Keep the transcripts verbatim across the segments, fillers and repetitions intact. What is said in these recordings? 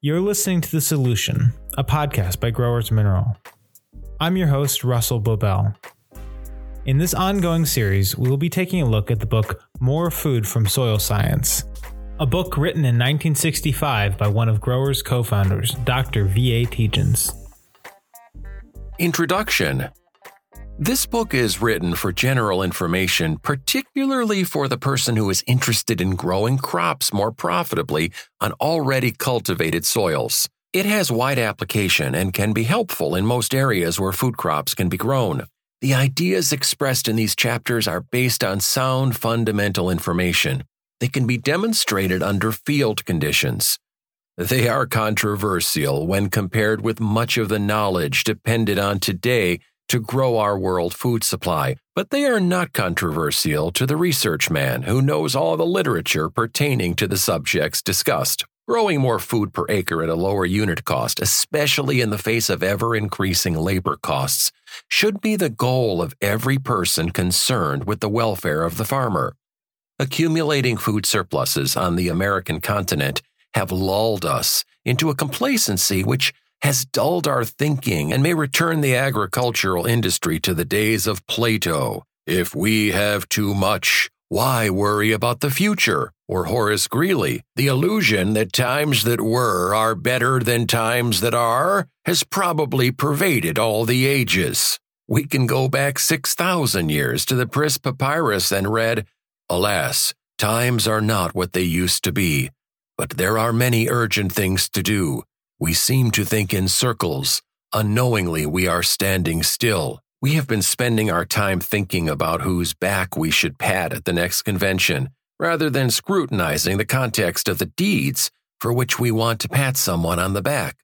You're listening to The Solution, a podcast by Growers Mineral. I'm your host, Russell Bobel. In this ongoing series, we will be taking a look at the book More Food from Soil Science, a book written in nineteen sixty-five by one of Growers' co-founders, Doctor V A Tejens. Introduction. This book is written for general information, particularly for the person who is interested in growing crops more profitably on already cultivated soils. It has wide application and can be helpful in most areas where food crops can be grown. The ideas expressed in these chapters are based on sound fundamental information. They can be demonstrated under field conditions. They are controversial when compared with much of the knowledge depended on today to grow our world food supply, but they are not controversial to the research man who knows all the literature pertaining to the subjects discussed. Growing more food per acre at a lower unit cost, especially in the face of ever-increasing labor costs, should be the goal of every person concerned with the welfare of the farmer. Accumulating food surpluses on the American continent have lulled us into a complacency which has dulled our thinking and may return the agricultural industry to the days of Plato. If we have too much, why worry about the future? Or Horace Greeley, the illusion that times that were are better than times that are has probably pervaded all the ages. We can go back six thousand years to the Pris Papyrus and read, "Alas, times are not what they used to be, but there are many urgent things to do. We seem to think in circles. Unknowingly, we are standing still." We have been spending our time thinking about whose back we should pat at the next convention, rather than scrutinizing the context of the deeds for which we want to pat someone on the back.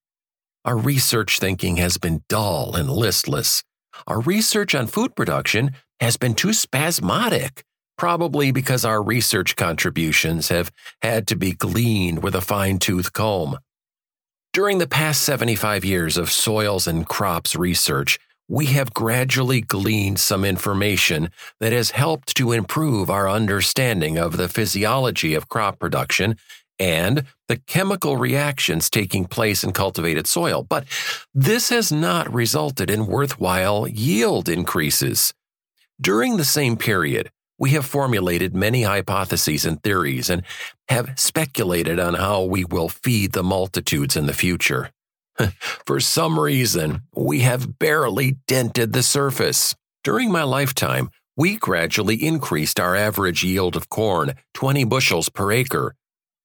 Our research thinking has been dull and listless. Our research on food production has been too spasmodic, probably because our research contributions have had to be gleaned with a fine-tooth comb. During the past seventy-five years of soils and crops research, we have gradually gleaned some information that has helped to improve our understanding of the physiology of crop production and the chemical reactions taking place in cultivated soil. But this has not resulted in worthwhile yield increases. During the same period, we have formulated many hypotheses and theories and have speculated on how we will feed the multitudes in the future. For some reason, we have barely dented the surface. During my lifetime, we gradually increased our average yield of corn, twenty bushels per acre.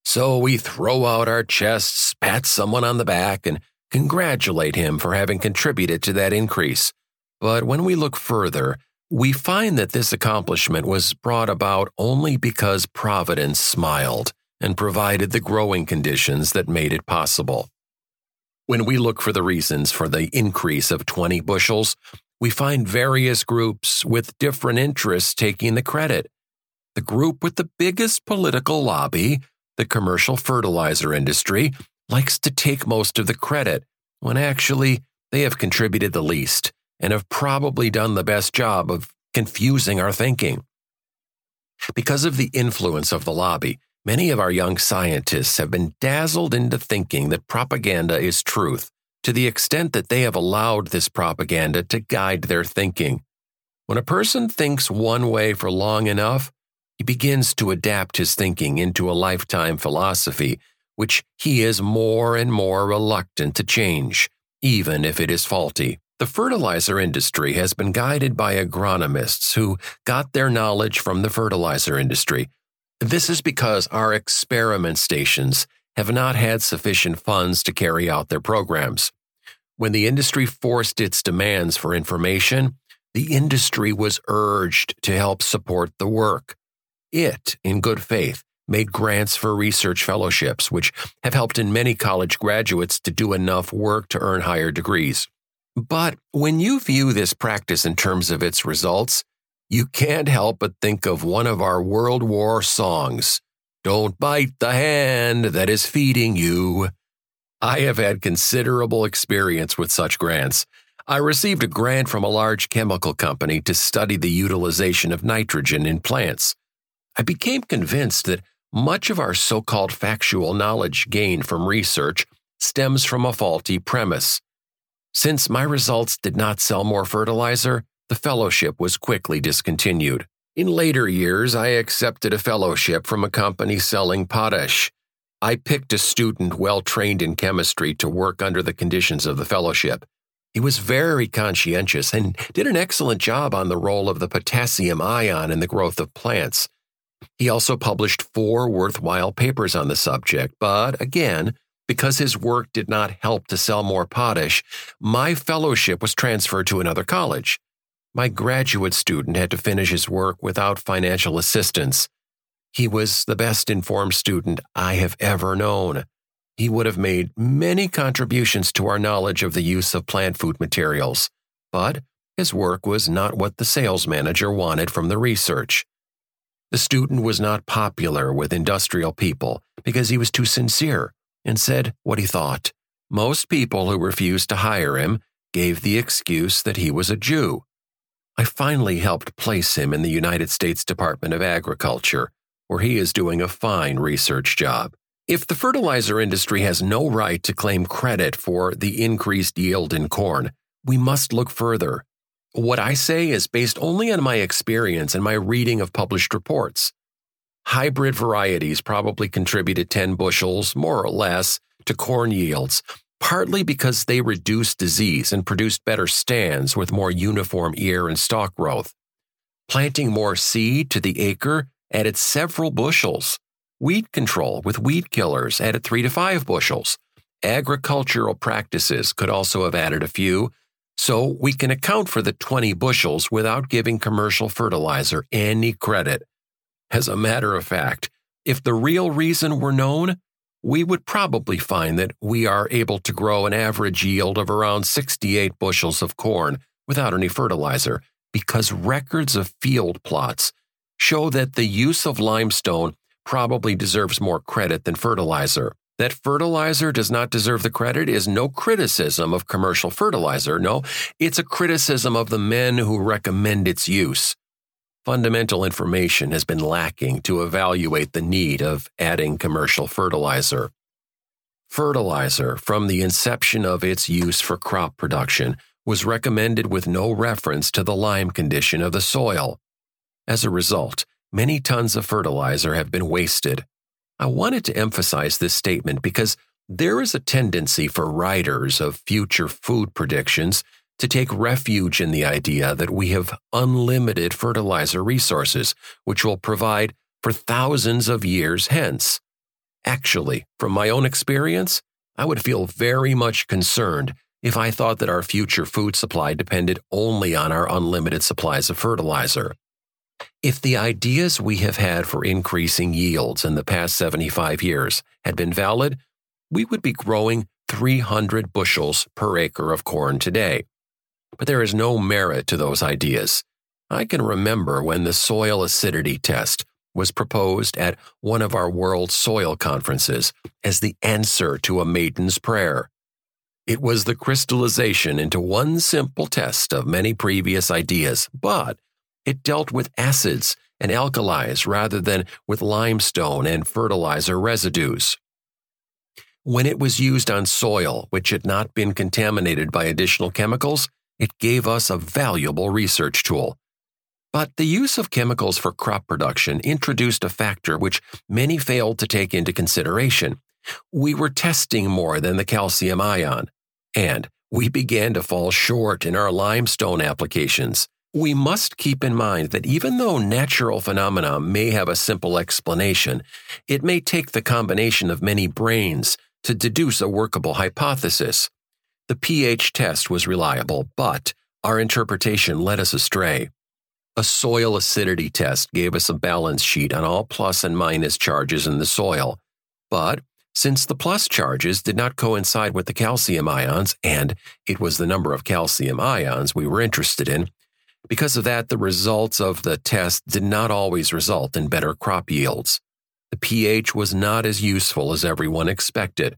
So we throw out our chests, pat someone on the back, and congratulate him for having contributed to that increase. But when we look further, we find that this accomplishment was brought about only because Providence smiled and provided the growing conditions that made it possible. When we look for the reasons for the increase of twenty bushels, we find various groups with different interests taking the credit. The group with the biggest political lobby, the commercial fertilizer industry, likes to take most of the credit when actually they have contributed the least and have probably done the best job of confusing our thinking. Because of the influence of the lobby, many of our young scientists have been dazzled into thinking that propaganda is truth, to the extent that they have allowed this propaganda to guide their thinking. When a person thinks one way for long enough, he begins to adapt his thinking into a lifetime philosophy, which he is more and more reluctant to change, even if it is faulty. The fertilizer industry has been guided by agronomists who got their knowledge from the fertilizer industry. This is because our experiment stations have not had sufficient funds to carry out their programs. When the industry forced its demands for information, the industry was urged to help support the work. It, in good faith, made grants for research fellowships, which have helped in many college graduates to do enough work to earn higher degrees. But when you view this practice in terms of its results, you can't help but think of one of our World War songs, "Don't bite the hand that is feeding you." I have had considerable experience with such grants. I received a grant from a large chemical company to study the utilization of nitrogen in plants. I became convinced that much of our so-called factual knowledge gained from research stems from a faulty premise. Since my results did not sell more fertilizer, the fellowship was quickly discontinued. In later years, I accepted a fellowship from a company selling potash. I picked a student well-trained in chemistry to work under the conditions of the fellowship. He was very conscientious and did an excellent job on the role of the potassium ion in the growth of plants. He also published four worthwhile papers on the subject, but again, because his work did not help to sell more potash, my fellowship was transferred to another college. My graduate student had to finish his work without financial assistance. He was the best informed student I have ever known. He would have made many contributions to our knowledge of the use of plant food materials, but his work was not what the sales manager wanted from the research. The student was not popular with industrial people because he was too sincere and said what he thought. Most people who refused to hire him gave the excuse that he was a Jew. I finally helped place him in the United States Department of Agriculture, where he is doing a fine research job. If the fertilizer industry has no right to claim credit for the increased yield in corn, we must look further. What I say is based only on my experience and my reading of published reports. Hybrid varieties probably contributed ten bushels, more or less, to corn yields, partly because they reduced disease and produced better stands with more uniform ear and stalk growth. Planting more seed to the acre added several bushels. Weed control with weed killers added three to five bushels. Agricultural practices could also have added a few, so we can account for the twenty bushels without giving commercial fertilizer any credit. As a matter of fact, if the real reason were known, we would probably find that we are able to grow an average yield of around sixty-eight bushels of corn without any fertilizer, because records of field plots show that the use of limestone probably deserves more credit than fertilizer. That fertilizer does not deserve the credit is no criticism of commercial fertilizer. No, it's a criticism of the men who recommend its use. Fundamental information has been lacking to evaluate the need of adding commercial fertilizer. Fertilizer, from the inception of its use for crop production, was recommended with no reference to the lime condition of the soil. As a result, many tons of fertilizer have been wasted. I wanted to emphasize this statement because there is a tendency for writers of future food predictions to take refuge in the idea that we have unlimited fertilizer resources, which will provide for thousands of years hence. Actually, from my own experience, I would feel very much concerned if I thought that our future food supply depended only on our unlimited supplies of fertilizer. If the ideas we have had for increasing yields in the past seventy-five years had been valid, we would be growing three hundred bushels per acre of corn today. But there is no merit to those ideas. I can remember when the soil acidity test was proposed at one of our World Soil Conferences as the answer to a maiden's prayer. It was the crystallization into one simple test of many previous ideas, but it dealt with acids and alkalis rather than with limestone and fertilizer residues. When it was used on soil which had not been contaminated by additional chemicals, it gave us a valuable research tool. But the use of chemicals for crop production introduced a factor which many failed to take into consideration. We were testing more than the calcium ion, and we began to fall short in our limestone applications. We must keep in mind that even though natural phenomena may have a simple explanation, it may take the combination of many brains to deduce a workable hypothesis. The pH test was reliable, but our interpretation led us astray. A soil acidity test gave us a balance sheet on all plus and minus charges in the soil, but since the plus charges did not coincide with the calcium ions, and it was the number of calcium ions we were interested in, because of that, the results of the test did not always result in better crop yields. The pH was not as useful as everyone expected.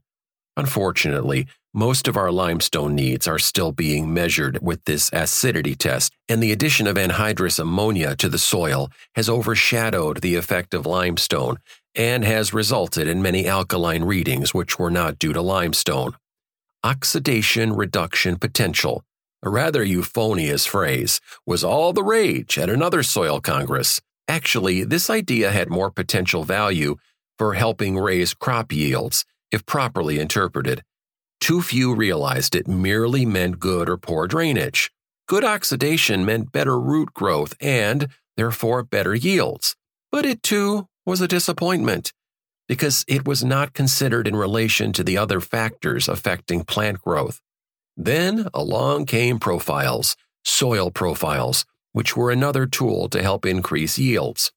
Unfortunately, most of our limestone needs are still being measured with this acidity test, and the addition of anhydrous ammonia to the soil has overshadowed the effect of limestone, and has resulted in many alkaline readings which were not due to limestone. Oxidation reduction potential, a rather euphonious phrase, was all the rage at another soil congress. Actually, this idea had more potential value for helping raise crop yields, if properly interpreted. Too few realized it merely meant good or poor drainage. Good oxidation meant better root growth and, therefore, better yields. But it, too, was a disappointment, because it was not considered in relation to the other factors affecting plant growth. Then along came profiles, soil profiles, which were another tool to help increase yields.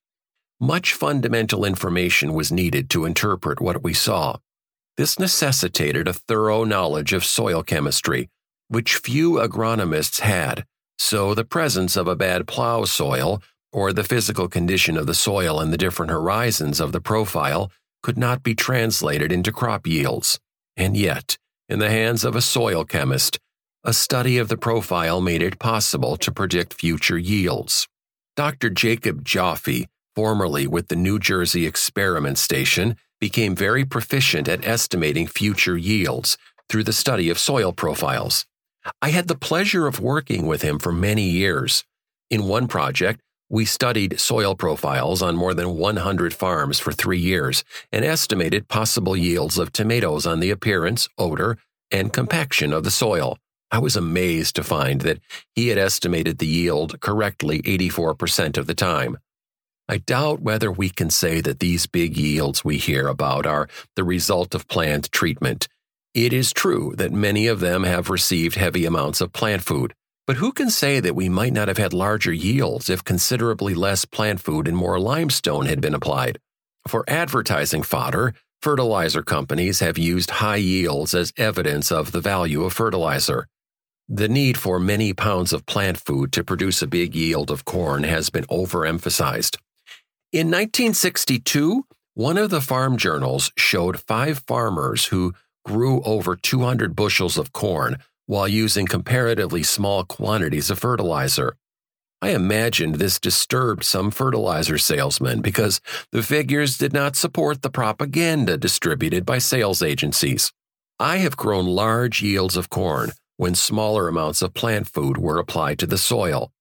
Much fundamental information was needed to interpret what we saw. This necessitated a thorough knowledge of soil chemistry, which few agronomists had, so the presence of a bad plow soil or the physical condition of the soil and the different horizons of the profile could not be translated into crop yields. And yet, in the hands of a soil chemist, a study of the profile made it possible to predict future yields. Doctor Jacob Joffe, formerly with the New Jersey Experiment Station, became very proficient at estimating future yields through the study of soil profiles. I had the pleasure of working with him for many years. In one project, we studied soil profiles on more than one hundred farms for three years and estimated possible yields of tomatoes on the appearance, odor, and compaction of the soil. I was amazed to find that he had estimated the yield correctly eighty-four percent of the time. I doubt whether we can say that these big yields we hear about are the result of plant treatment. It is true that many of them have received heavy amounts of plant food, but who can say that we might not have had larger yields if considerably less plant food and more limestone had been applied? For advertising fodder, fertilizer companies have used high yields as evidence of the value of fertilizer. The need for many pounds of plant food to produce a big yield of corn has been overemphasized. In nineteen sixty-two, one of the farm journals showed five farmers who grew over two hundred bushels of corn while using comparatively small quantities of fertilizer. I imagined this disturbed some fertilizer salesmen because the figures did not support the propaganda distributed by sales agencies. I have grown large yields of corn when smaller amounts of plant food were applied to the soil.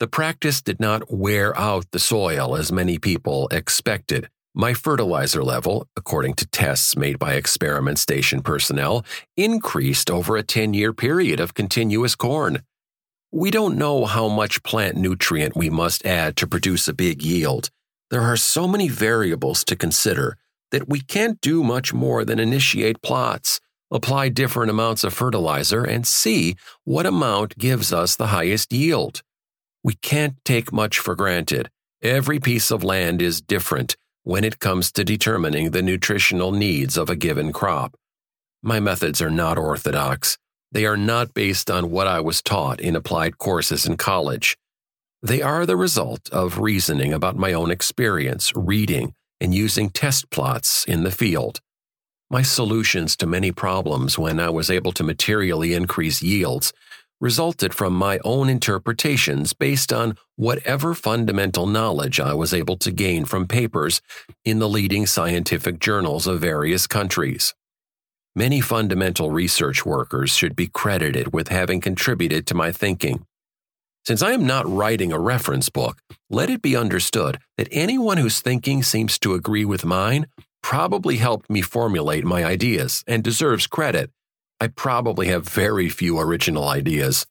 The practice did not wear out the soil as many people expected. My fertilizer level, according to tests made by experiment station personnel, increased over a ten-year period of continuous corn. We don't know how much plant nutrient we must add to produce a big yield. There are so many variables to consider that we can't do much more than initiate plots, apply different amounts of fertilizer, and see what amount gives us the highest yield. We can't take much for granted. Every piece of land is different when it comes to determining the nutritional needs of a given crop. My methods are not orthodox. They are not based on what I was taught in applied courses in college. They are the result of reasoning about my own experience, reading, and using test plots in the field. My solutions to many problems when I was able to materially increase yields resulted from my own interpretations based on whatever fundamental knowledge I was able to gain from papers in the leading scientific journals of various countries. Many fundamental research workers should be credited with having contributed to my thinking. Since I am not writing a reference book, let it be understood that anyone whose thinking seems to agree with mine probably helped me formulate my ideas and deserves credit. I probably have very few original ideas.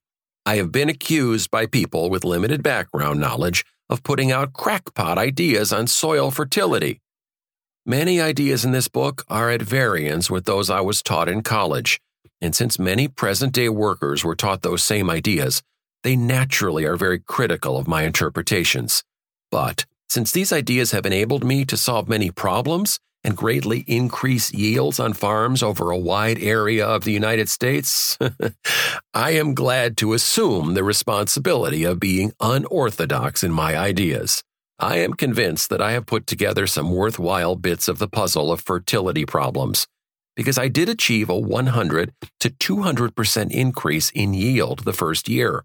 I have been accused by people with limited background knowledge of putting out crackpot ideas on soil fertility. Many ideas in this book are at variance with those I was taught in college, and since many present-day workers were taught those same ideas, they naturally are very critical of my interpretations. But since these ideas have enabled me to solve many problems and greatly increase yields on farms over a wide area of the United States, I am glad to assume the responsibility of being unorthodox in my ideas. I am convinced that I have put together some worthwhile bits of the puzzle of fertility problems, because I did achieve a one hundred to two hundred percent increase in yield the first year.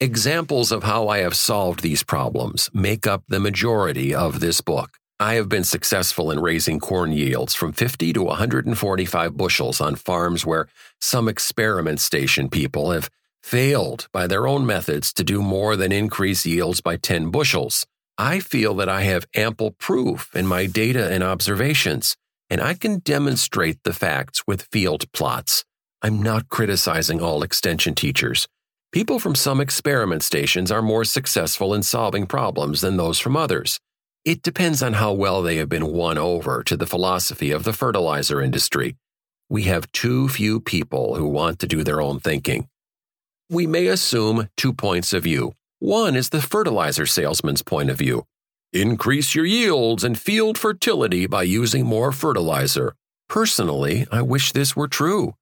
Examples of how I have solved these problems make up the majority of this book. I have been successful in raising corn yields from fifty to one hundred forty-five bushels on farms where some experiment station people have failed by their own methods to do more than increase yields by ten bushels. I feel that I have ample proof in my data and observations, and I can demonstrate the facts with field plots. I'm not criticizing all extension teachers. People from some experiment stations are more successful in solving problems than those from others. It depends on how well they have been won over to the philosophy of the fertilizer industry. We have too few people who want to do their own thinking. We may assume two points of view. One is the fertilizer salesman's point of view. Increase your yields and field fertility by using more fertilizer. Personally, I wish this were true.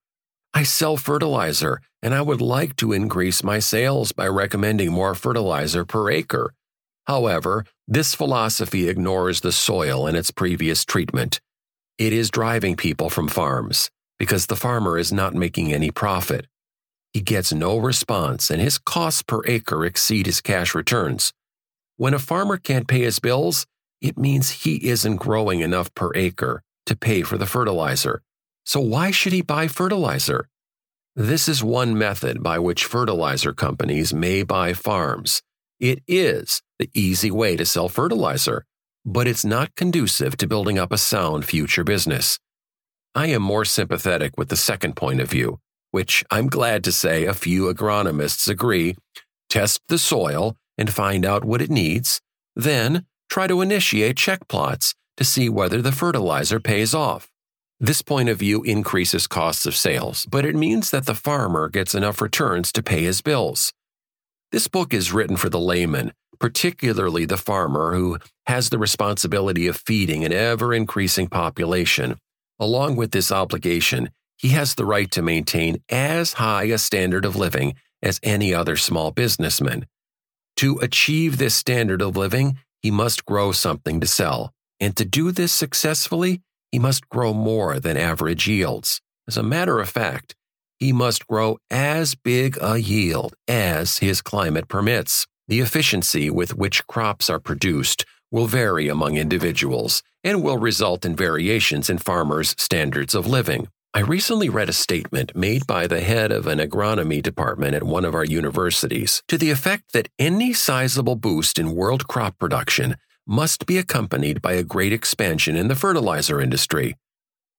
I sell fertilizer, and I would like to increase my sales by recommending more fertilizer per acre. However, this philosophy ignores the soil and its previous treatment. It is driving people from farms because the farmer is not making any profit. He gets no response, and his costs per acre exceed his cash returns. When a farmer can't pay his bills, it means he isn't growing enough per acre to pay for the fertilizer. So why should he buy fertilizer? This is one method by which fertilizer companies may buy farms. It is the easy way to sell fertilizer, but it's not conducive to building up a sound future business. I am more sympathetic with the second point of view, which I'm glad to say a few agronomists agree. Test the soil and find out what it needs, then try to initiate check plots to see whether the fertilizer pays off. This point of view increases costs of sales, but it means that the farmer gets enough returns to pay his bills. This book is written for the layman, particularly the farmer who has the responsibility of feeding an ever-increasing population. Along with this obligation, he has the right to maintain as high a standard of living as any other small businessman. To achieve this standard of living, he must grow something to sell. And to do this successfully, he must grow more than average yields. As a matter of fact, he must grow as big a yield as his climate permits. The efficiency with which crops are produced will vary among individuals and will result in variations in farmers' standards of living. I recently read a statement made by the head of an agronomy department at one of our universities to the effect that any sizable boost in world crop production must be accompanied by a great expansion in the fertilizer industry.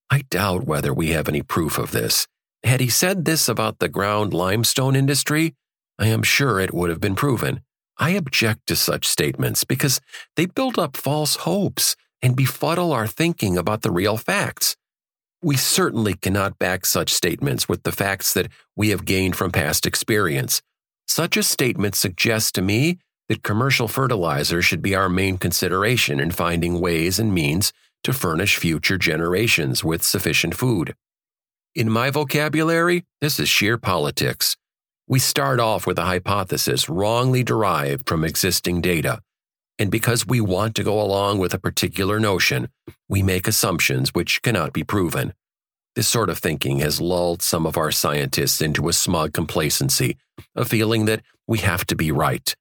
I doubt whether we have any proof of this. Had he said this about the ground limestone industry, I am sure it would have been proven. I object to such statements because they build up false hopes and befuddle our thinking about the real facts. We certainly cannot back such statements with the facts that we have gained from past experience. Such a statement suggests to me that commercial fertilizer should be our main consideration in finding ways and means to furnish future generations with sufficient food. In my vocabulary, this is sheer politics. We start off with a hypothesis wrongly derived from existing data, and because we want to go along with a particular notion, we make assumptions which cannot be proven. This sort of thinking has lulled some of our scientists into a smug complacency, a feeling that we have to be right.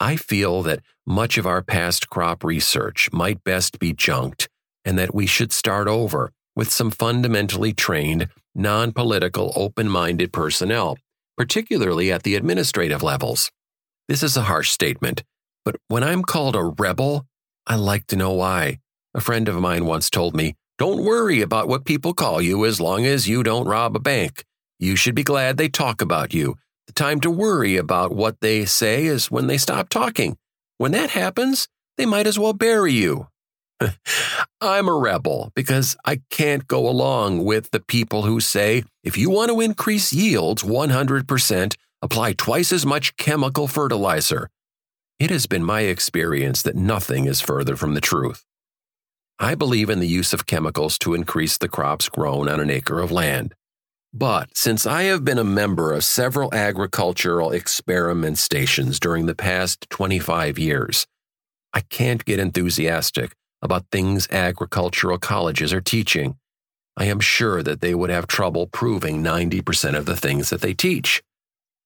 I feel that much of our past crop research might best be junked, and that we should start over with some fundamentally trained, non-political, open-minded personnel, particularly at the administrative levels. This is a harsh statement, but when I'm called a rebel, I like to know why. A friend of mine once told me, "Don't worry about what people call you as long as you don't rob a bank. You should be glad they talk about you. The time to worry about what they say is when they stop talking. When that happens, they might as well bury you." I'm a rebel because I can't go along with the people who say, if you want to increase yields one hundred percent, apply twice as much chemical fertilizer. It has been my experience that nothing is further from the truth. I believe in the use of chemicals to increase the crops grown on an acre of land. But since I have been a member of several agricultural experiment stations during the past twenty-five years, I can't get enthusiastic about things agricultural colleges are teaching. I am sure that they would have trouble proving ninety percent of the things that they teach.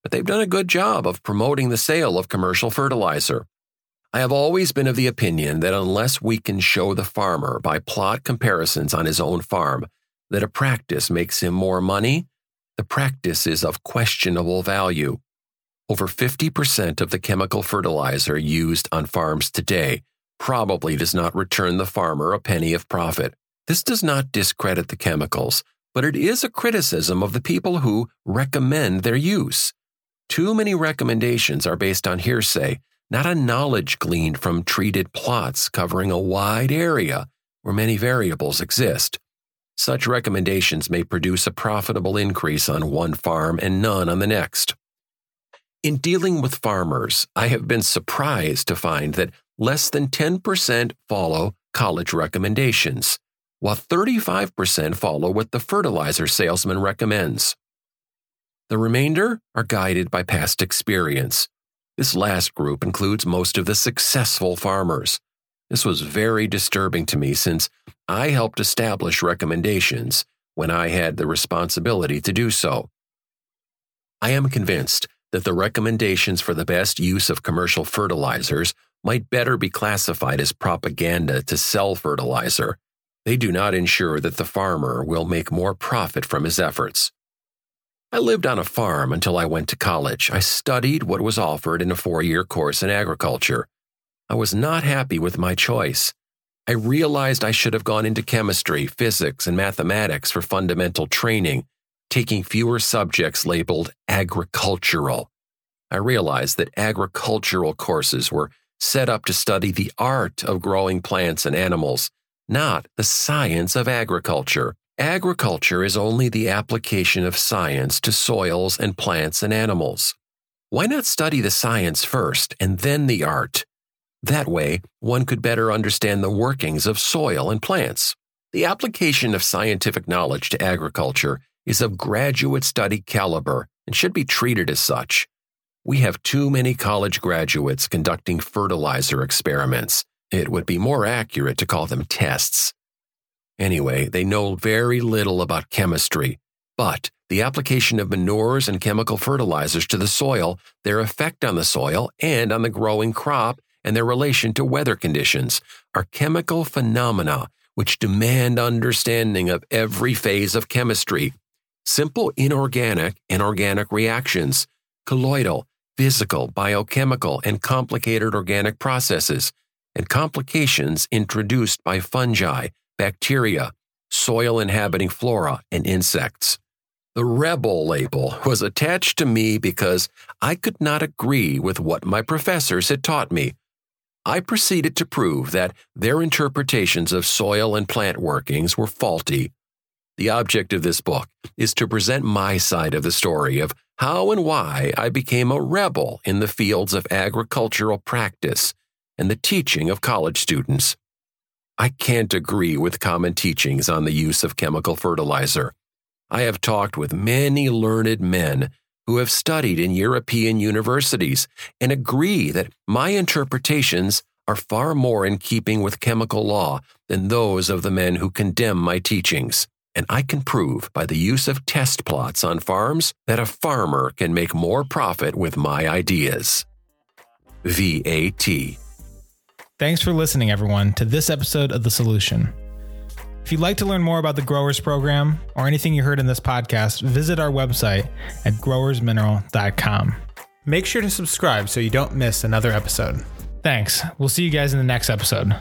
But they've done a good job of promoting the sale of commercial fertilizer. I have always been of the opinion that unless we can show the farmer by plot comparisons on his own farm that a practice makes him more money, the practice is of questionable value. Over fifty percent of the chemical fertilizer used on farms today probably does not return the farmer a penny of profit. This does not discredit the chemicals, but it is a criticism of the people who recommend their use. Too many recommendations are based on hearsay, not on knowledge gleaned from treated plots covering a wide area where many variables exist. Such recommendations may produce a profitable increase on one farm and none on the next. In dealing with farmers, I have been surprised to find that less than ten percent follow college recommendations, while thirty-five percent follow what the fertilizer salesman recommends. The remainder are guided by past experience. This last group includes most of the successful farmers. This was very disturbing to me since I helped establish recommendations when I had the responsibility to do so. I am convinced that the recommendations for the best use of commercial fertilizers might better be classified as propaganda to sell fertilizer. They do not ensure that the farmer will make more profit from his efforts. I lived on a farm until I went to college. I studied what was offered in a four-year course in agriculture. I was not happy with my choice. I realized I should have gone into chemistry, physics, and mathematics for fundamental training, taking fewer subjects labeled agricultural. I realized that agricultural courses were set up to study the art of growing plants and animals, not the science of agriculture. Agriculture is only the application of science to soils and plants and animals. Why not study the science first and then the art? That way, one could better understand the workings of soil and plants. The application of scientific knowledge to agriculture is of graduate study caliber and should be treated as such. We have too many college graduates conducting fertilizer experiments. It would be more accurate to call them tests. Anyway, they know very little about chemistry, but the application of manures and chemical fertilizers to the soil, their effect on the soil and on the growing crop, and their relation to weather conditions are chemical phenomena which demand understanding of every phase of chemistry. Simple inorganic and organic reactions, colloidal, physical, biochemical, and complicated organic processes, and complications introduced by fungi, bacteria, soil-inhabiting flora, and insects. The rebel label was attached to me because I could not agree with what my professors had taught me. I proceeded to prove that their interpretations of soil and plant workings were faulty. The object of this book is to present my side of the story of how and why I became a rebel in the fields of agricultural practice and the teaching of college students. I can't agree with common teachings on the use of chemical fertilizer. I have talked with many learned men who have studied in European universities and agree that my interpretations are far more in keeping with chemical law than those of the men who condemn my teachings. And I can prove by the use of test plots on farms that a farmer can make more profit with my ideas. V A T. Thanks for listening, everyone, to this episode of The Solution. If you'd like to learn more about the Growers Program or anything you heard in this podcast, visit our website at growers mineral dot com. Make sure to subscribe so you don't miss another episode. Thanks. We'll see you guys in the next episode.